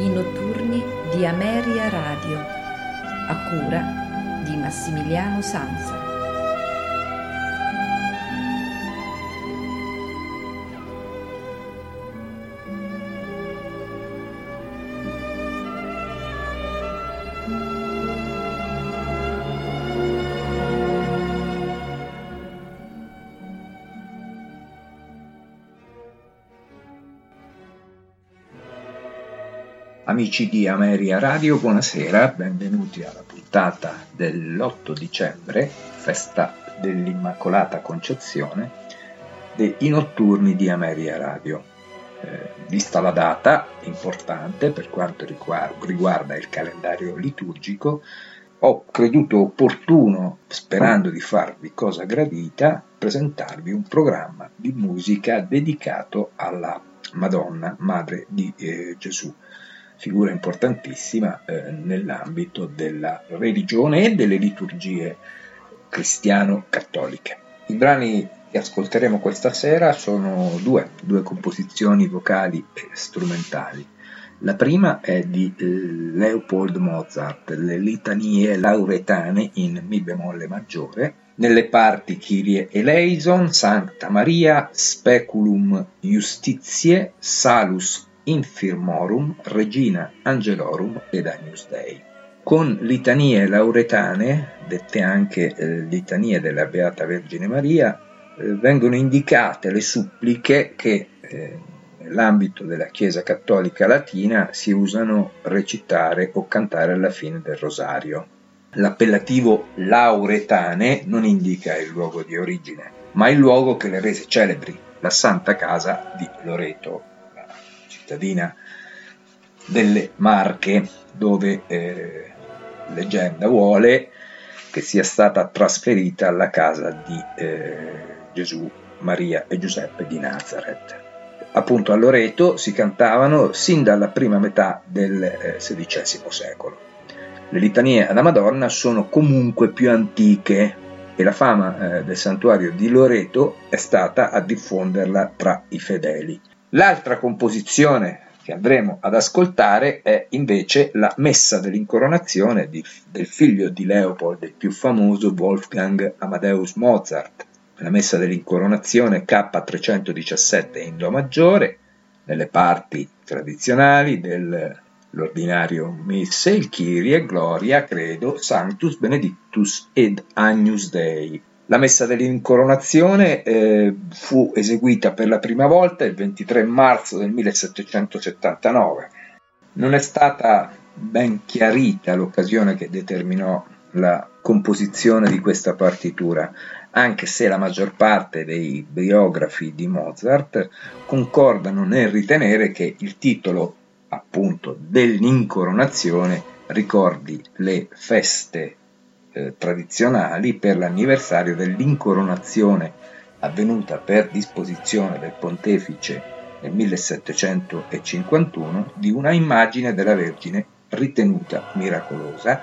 i notturni di Ameria Radio, a cura di Massimiliano Sansa. Amici di Ameria Radio, buonasera, benvenuti alla puntata dell'8 dicembre, festa dell'Immacolata Concezione, dei notturni di Ameria Radio. Vista la data, importante per quanto riguarda il calendario liturgico, ho creduto opportuno, sperando di farvi cosa gradita, presentarvi un programma di musica dedicato alla Madonna, Madre di Gesù. Figura importantissima nell'ambito della religione e delle liturgie cristiano-cattoliche. I brani che ascolteremo questa sera sono due composizioni vocali e strumentali. La prima è di Leopold Mozart, le litanie lauretane in mi bemolle maggiore, nelle parti Kyrie eleison, Santa Maria, Speculum Justitiae, Salus Infirmorum, Regina Angelorum ed Agnus Dei. Con litanie lauretane, dette anche litanie della Beata Vergine Maria, vengono indicate le suppliche che nell'ambito della Chiesa Cattolica Latina si usano recitare o cantare alla fine del rosario. L'appellativo lauretane non indica il luogo di origine, ma il luogo che le rese celebri, la Santa Casa di Loreto, cittadina delle Marche, dove leggenda vuole che sia stata trasferita alla casa di Gesù, Maria e Giuseppe di Nazareth. Appunto a Loreto si cantavano sin dalla prima metà del XVI secolo. Le litanie alla Madonna sono comunque più antiche e la fama del santuario di Loreto è stata a diffonderla tra i fedeli. L'altra composizione che andremo ad ascoltare è invece la messa dell'incoronazione del figlio di Leopold, il più famoso Wolfgang Amadeus Mozart. La messa dell'incoronazione K317 in Do maggiore, nelle parti tradizionali dell'ordinario Messe, il Kyrie, Gloria, Credo, Sanctus, Benedictus ed Agnus Dei. La messa dell'incoronazione fu eseguita per la prima volta il 23 marzo del 1779. Non è stata ben chiarita l'occasione che determinò la composizione di questa partitura, anche se la maggior parte dei biografi di Mozart concordano nel ritenere che il titolo, appunto, dell'incoronazione ricordi le feste tradizionali per l'anniversario dell'incoronazione avvenuta per disposizione del pontefice nel 1751 di una immagine della Vergine ritenuta miracolosa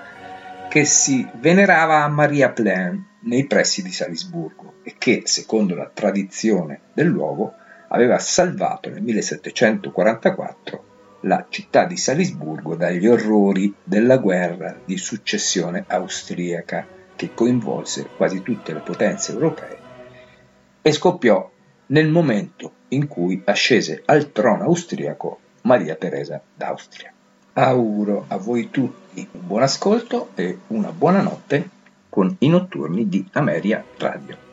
che si venerava a Maria Plain nei pressi di Salisburgo e che, secondo la tradizione del luogo, aveva salvato nel 1744 la città di Salisburgo dagli orrori della guerra di successione austriaca che coinvolse quasi tutte le potenze europee e scoppiò nel momento in cui ascese al trono austriaco Maria Teresa d'Austria. Auguro a voi tutti un buon ascolto e una buona notte con i notturni di Ameria Radio.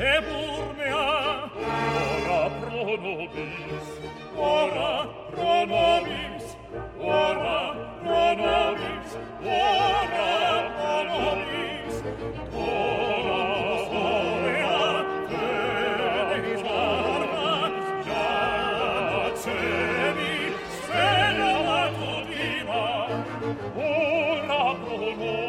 Sebur mea, ora pro nobis, ora pro nobis, ora pro nobis, ora pro nobis, ora solea, te informa, già cevi, se non la tu diva, ora pro nobis.